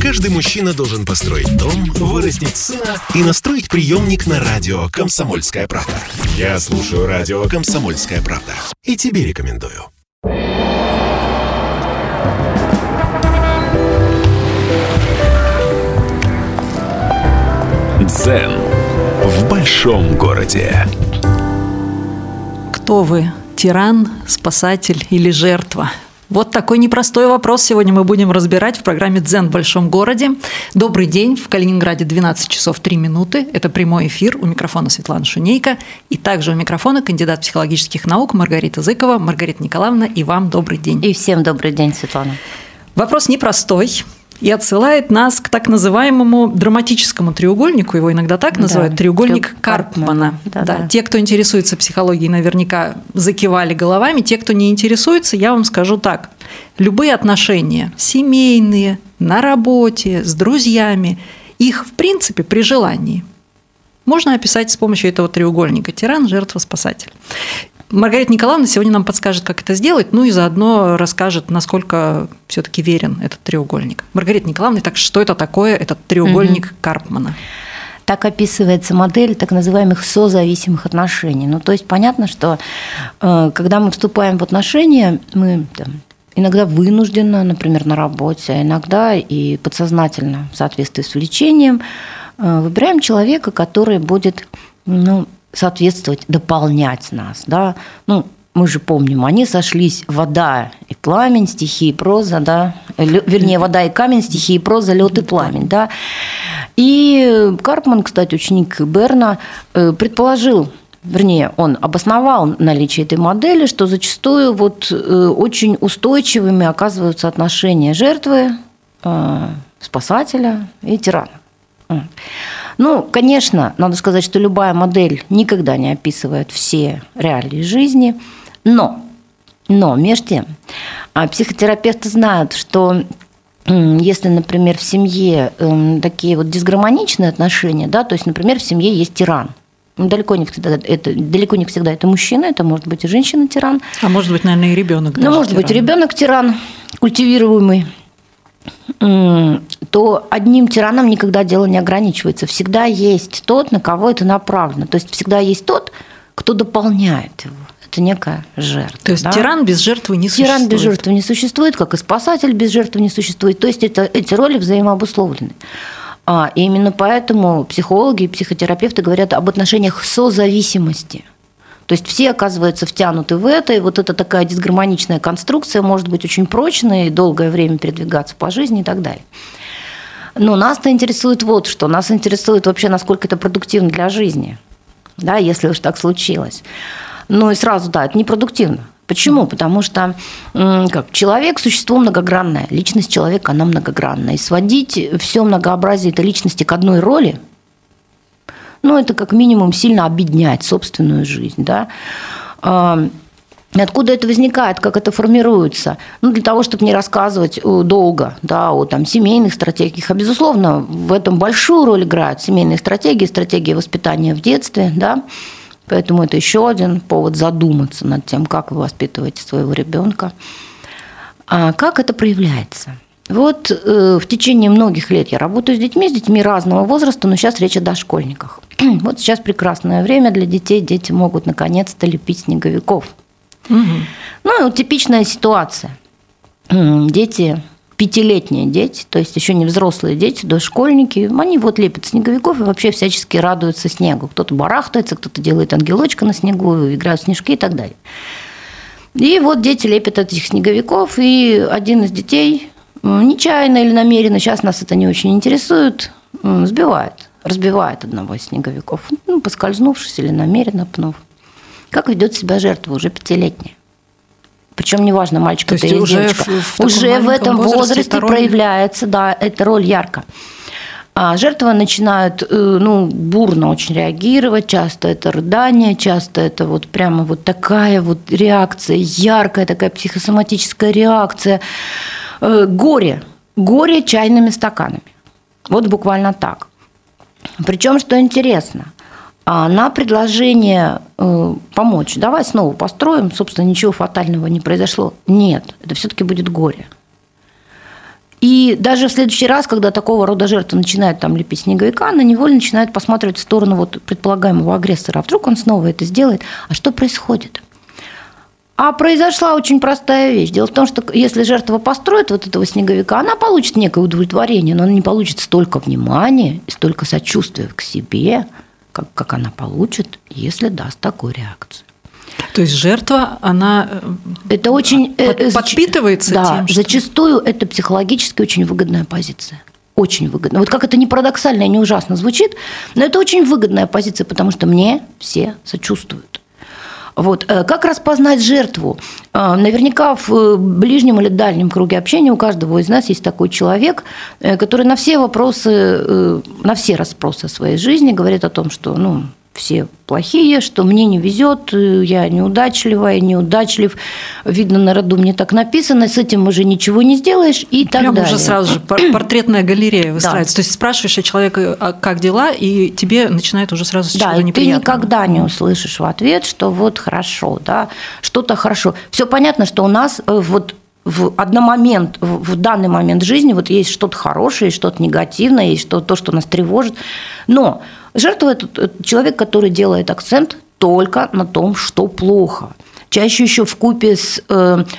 Каждый мужчина должен построить дом, вырастить сына и настроить приемник на радио «Комсомольская правда». Я слушаю радио «Комсомольская правда» и тебе рекомендую. Дзен в большом городе. Кто вы? Тиран, спасатель или жертва? Вот такой непростой вопрос сегодня мы будем разбирать в программе «Дзен в большом городе». Добрый день. В Калининграде 12 часов 3 минуты. Это прямой эфир. У микрофона Светлана Шунейко. И также у микрофона кандидат психологических наук Маргарита Зыкова. Маргарита Николаевна, и вам добрый день. И всем добрый день, Светлана. Вопрос непростой и отсылает нас к так называемому драматическому треугольнику. Его иногда так называют. Да. Треугольник Карпмана. Да. Те, кто интересуется психологией, наверняка закивали головами. Те, кто не интересуется, я вам скажу так. Любые отношения, семейные, на работе, с друзьями, их, в принципе, при желании можно описать с помощью этого треугольника. Тиран, жертва, спасатель. Маргарита Николаевна сегодня нам подскажет, как это сделать, ну и заодно расскажет, насколько все-таки верен этот треугольник. Маргарита Николаевна, так что это такое, этот треугольник Карпмана? Так описывается модель так называемых созависимых отношений. Ну, то есть понятно, что когда мы вступаем в отношения, мы иногда вынужденно, например, на работе, а иногда и подсознательно, в соответствии с влечением, выбираем человека, который будет, соответствовать, дополнять нас, да. Ну, мы же помним, они сошлись: вода и пламень, стихи и проза, да. Вернее, вода и камень, стихи и проза, лед и пламень, да. И Карпман, кстати, ученик Берна, он обосновал наличие этой модели, что зачастую очень устойчивыми оказываются отношения жертвы, спасателя и тирана. Ну, конечно, надо сказать, что любая модель никогда не описывает все реалии жизни, но между тем, психотерапевты знают, что если, например, в семье такие дисгармоничные отношения, да, то есть, например, в семье есть тиран, далеко не всегда это мужчина, это может быть и женщина-тиран. А может быть, наверное, и ребенок. Ну, может быть, ребенок-тиран, культивируемый. То одним тираном никогда дело не ограничивается. Всегда есть тот, на кого это направлено. То есть всегда есть тот, кто дополняет его. Это некая жертва. То есть тиран без жертвы не существует. Тиран без жертвы не существует, как и спасатель без жертвы не существует. То есть эти роли взаимообусловлены. И именно поэтому психологи и психотерапевты говорят об отношениях созависимости. То есть все оказываются втянуты в это, и это такая дисгармоничная конструкция может быть очень прочной и долгое время передвигаться по жизни и так далее. Но нас-то интересует что. Нас интересует вообще, насколько это продуктивно для жизни, да, если уж так случилось. Ну и сразу, это непродуктивно. Почему? Потому что человек – существо многогранное, личность человека, она многогранная. И сводить все многообразие этой личности к одной роли, это как минимум сильно обеднять собственную жизнь, да. Откуда это возникает, как это формируется? Для того, чтобы не рассказывать долго, о семейных стратегиях. А, безусловно, в этом большую роль играют семейные стратегии, стратегии воспитания в детстве, да. Поэтому это еще один повод задуматься над тем, как вы воспитываете своего ребенка. А как это проявляется? В течение многих лет я работаю с детьми разного возраста, но сейчас речь о дошкольниках. Сейчас прекрасное время для детей, дети могут наконец-то лепить снеговиков. Угу. Типичная ситуация. Дети, пятилетние дети, то есть еще не взрослые дети, дошкольники, они лепят снеговиков и вообще всячески радуются снегу. Кто-то барахтается, кто-то делает ангелочка на снегу, играют в снежки и так далее. И дети лепят этих снеговиков, и один из детей... нечаянно или намеренно, сейчас нас это не очень интересует, разбивает одного из снеговиков, поскользнувшись или намеренно пнув. Как ведет себя жертва уже 5-летняя? Причем неважно, мальчик это или девочка. Уже в этом возрасте проявляется эта роль ярко. А жертва начинает бурно очень реагировать, часто это рыдание, часто это прямо такая реакция, яркая такая психосоматическая реакция. Горе чайными стаканами. Буквально так. Причем, что интересно, на предложение помочь, давай снова построим, собственно, ничего фатального не произошло. Нет, это все-таки будет горе. И даже в следующий раз, когда такого рода жертва начинает там лепить снеговика, она невольно начинает посматривать в сторону вот предполагаемого агрессора. А вдруг он снова это сделает? А что происходит? А произошла очень простая вещь. Дело в том, что если жертва построит вот этого снеговика, она получит некое удовлетворение, но она не получит столько внимания и столько сочувствия к себе, как она получит, если даст такую реакцию. То есть жертва, она это очень, подпитывается тем, что... Зачастую это психологически очень выгодная позиция. Очень выгодная. Вот как это не парадоксально и не ужасно звучит, но это очень выгодная позиция, потому что мне все сочувствуют. Вот. Как распознать жертву? Наверняка в ближнем или дальнем круге общения у каждого из нас есть такой человек, который на все вопросы, на все расспросы о своей жизни говорит о том, что... ну, все плохие, что мне не везет, я неудачливая, неудачлив, видно, на роду мне так написано, с этим уже ничего не сделаешь и так прямо далее. Прямо уже сразу же портретная галерея выстраивается. Да. То есть спрашиваешь человека, а как дела, и тебе начинает уже сразу с чего-то неприятного. Да, ты никогда не услышишь в ответ, что вот хорошо, да, что-то хорошо. Все понятно, что у нас вот в данный момент жизни вот есть что-то хорошее, что-то негативное, есть что-то, что нас тревожит, но... Жертва – это человек, который делает акцент только на том, что плохо. Чаще еще вкупе с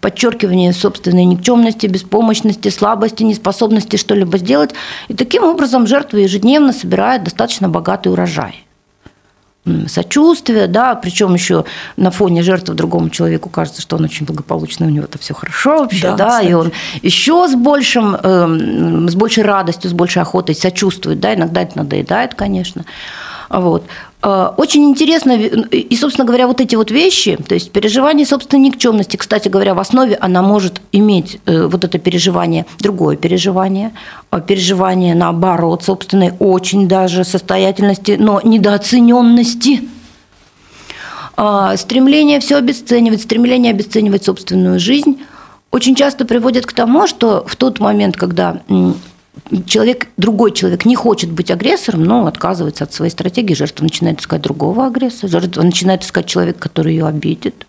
подчеркиванием собственной никчемности, беспомощности, слабости, неспособности что-либо сделать. И таким образом жертва ежедневно собирает достаточно богатый урожай. Сочувствие, да, причем еще на фоне жертвы другому человеку кажется, что он очень благополучный, у него-то все хорошо вообще, да и он еще с большей радостью, с большей охотой сочувствует, да, иногда это надоедает, конечно. Вот. Очень интересно, и, собственно говоря, вот эти вот вещи, то есть переживание собственной никчемности, кстати говоря, в основе она может иметь вот это переживание, другое переживание, переживание, наоборот, собственной очень даже состоятельности, но недооцененности, стремление все обесценивать, стремление обесценивать собственную жизнь очень часто приводит к тому, что в тот момент, когда... другой человек не хочет быть агрессором, но отказывается от своей стратегии. Жертва начинает искать другого агрессора, жертва начинает искать человека, который ее обидит.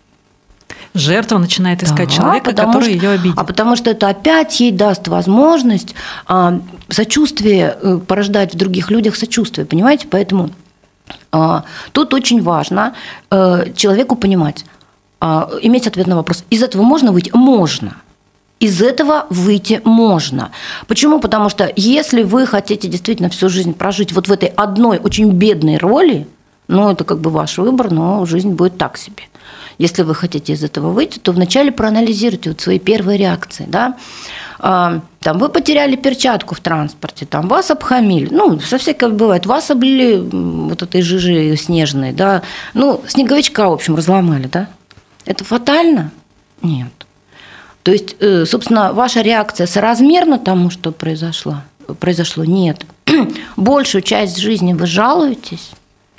Жертва начинает искать человека, который ее обидит. А потому что это опять ей даст возможность сочувствие порождать в других людях сочувствие, понимаете? Поэтому тут очень важно человеку понимать, иметь ответ на вопрос, из этого можно выйти? Можно. Из этого выйти можно. Почему? Потому что если вы хотите действительно всю жизнь прожить вот в этой одной очень бедной роли, ну, это как бы ваш выбор, но жизнь будет так себе. Если вы хотите из этого выйти, то вначале проанализируйте вот свои первые реакции, да. Там вы потеряли перчатку в транспорте, там вас обхамили, ну, со всяким бывает, вас облили вот этой жижи снежной, да. Ну, снеговичка, в общем, разломали, да. Это фатально? Нет. То есть, собственно, ваша реакция соразмерна тому, что произошло? Нет. Большую часть жизни вы жалуетесь.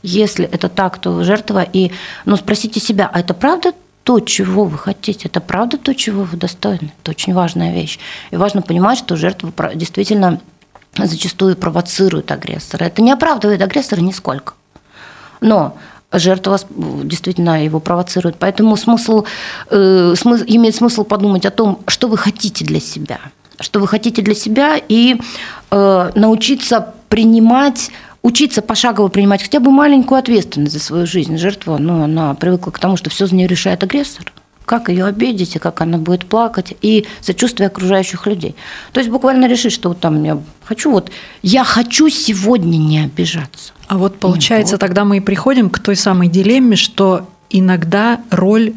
Если это так, то вы жертва. И, ну, спросите себя, а это правда то, чего вы хотите? Это правда то, чего вы достойны? Это очень важная вещь. И важно понимать, что жертва действительно зачастую провоцирует агрессора. Это не оправдывает агрессора нисколько. Но... жертва действительно его провоцирует. Поэтому имеет смысл подумать о том, что вы хотите для себя. Что вы хотите для себя и научиться учиться пошагово принимать хотя бы маленькую ответственность за свою жизнь. Жертва, ну, она привыкла к тому, что все за нее решает агрессор. Как ее обидеть, и как она будет плакать, и сочувствие окружающих людей. То есть буквально решить, что вот там я хочу сегодня не обижаться. А вот получается, тогда мы и приходим к той самой дилемме, что иногда роль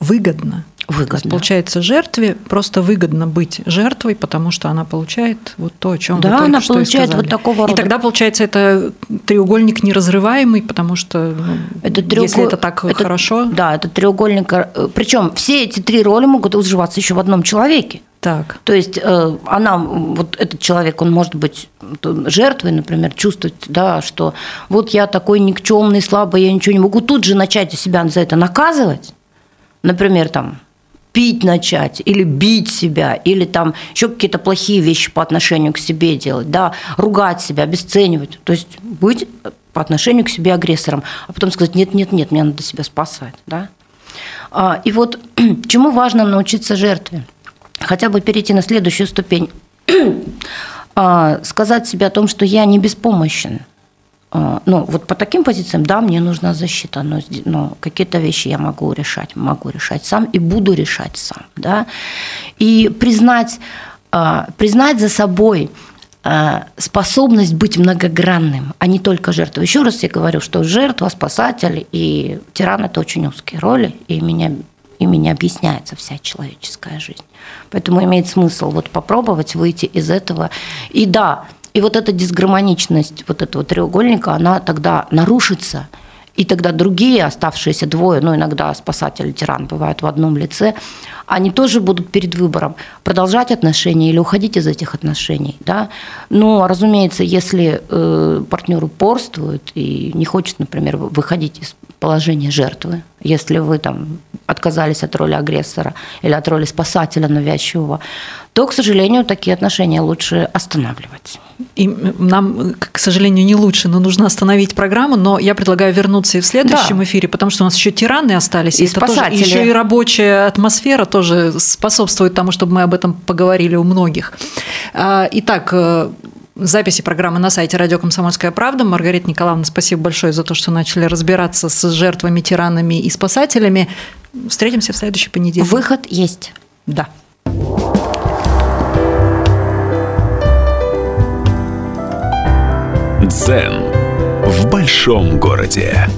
выгодна. То есть, получается, жертве просто выгодно быть жертвой, потому что она получает вот то, о чем вы только что и сказали. Да, она получает вот такого рода. И тогда, получается, это треугольник неразрываемый, потому что если это так хорошо... Да, это треугольник... Причем все эти три роли могут уживаться еще в одном человеке. Так. То есть этот человек, он может быть жертвой, например, чувствовать, да, что вот я такой никчемный, слабый, я ничего не могу. Тут же начать себя за это наказывать, например, там, пить начать или бить себя, или там еще какие-то плохие вещи по отношению к себе делать, да, ругать себя, обесценивать, то есть быть по отношению к себе агрессором, а потом сказать, нет, мне надо себя спасать, да. И вот чему важно научиться жертве? Хотя бы перейти на следующую ступень сказать себе о том, что я не беспомощен. Ну, вот по таким позициям, да, мне нужна защита, но какие-то вещи я могу решать сам и буду решать сам, да. И признать за собой способность быть многогранным, а не только жертвой. Еще раз я говорю, что жертва, спасатель и тиран – это очень узкие роли, и ими не объясняется вся человеческая жизнь. Поэтому имеет смысл вот попробовать выйти из этого. И да, и вот эта дисгармоничность вот этого треугольника, она тогда нарушится, и тогда другие оставшиеся двое, ну, иногда спасатель и тиран бывают в одном лице, они тоже будут перед выбором продолжать отношения или уходить из этих отношений, да. Но, разумеется, если партнер упорствует и не хочет, например, выходить из положения жертвы, если вы там отказались от роли агрессора или от роли спасателя навязчивого, то, к сожалению, такие отношения лучше останавливать. И нам, к сожалению, не лучше, но нужно остановить программу, но я предлагаю вернуться и в следующем эфире, потому что у нас еще тираны остались, и спасатели. Это тоже, еще и рабочая атмосфера тоже способствует тому, чтобы мы об этом поговорили у многих. Итак, записи программы на сайте «Радио Комсомольская правда». Маргарита Николаевна, спасибо большое за то, что начали разбираться с жертвами, тиранами и спасателями. Встретимся в следующий понедельник. Выход есть. Да. Дзен в большом городе.